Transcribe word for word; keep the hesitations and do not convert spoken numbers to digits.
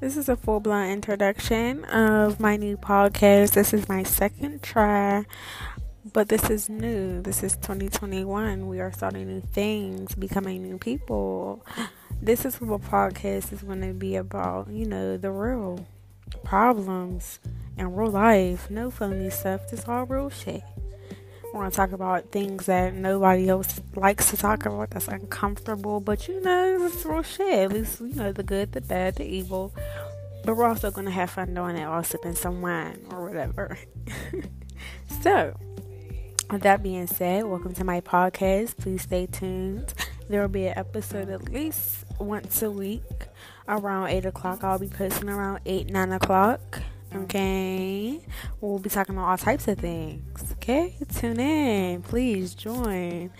This is a full-blown introduction of my new podcast. This is my second try, but this is new. This is twenty twenty-one. We are starting new things, becoming new people. This is what podcast is going to be about, you know, the real problems in real life. No phony stuff. This is all real shit. We're going to talk about things that nobody else likes to talk about, that's uncomfortable, but you know, it's real shit. At least, you know, the good, the bad, the evil. But we're also going to have fun doing it while sipping some wine or whatever. So, with that being said, welcome to my podcast. Please stay tuned. There will be an episode at least once a week around eight o'clock. I'll be posting around eight, nine o'clock. Okay, we'll be talking about all types of things. Okay, tune in, please join.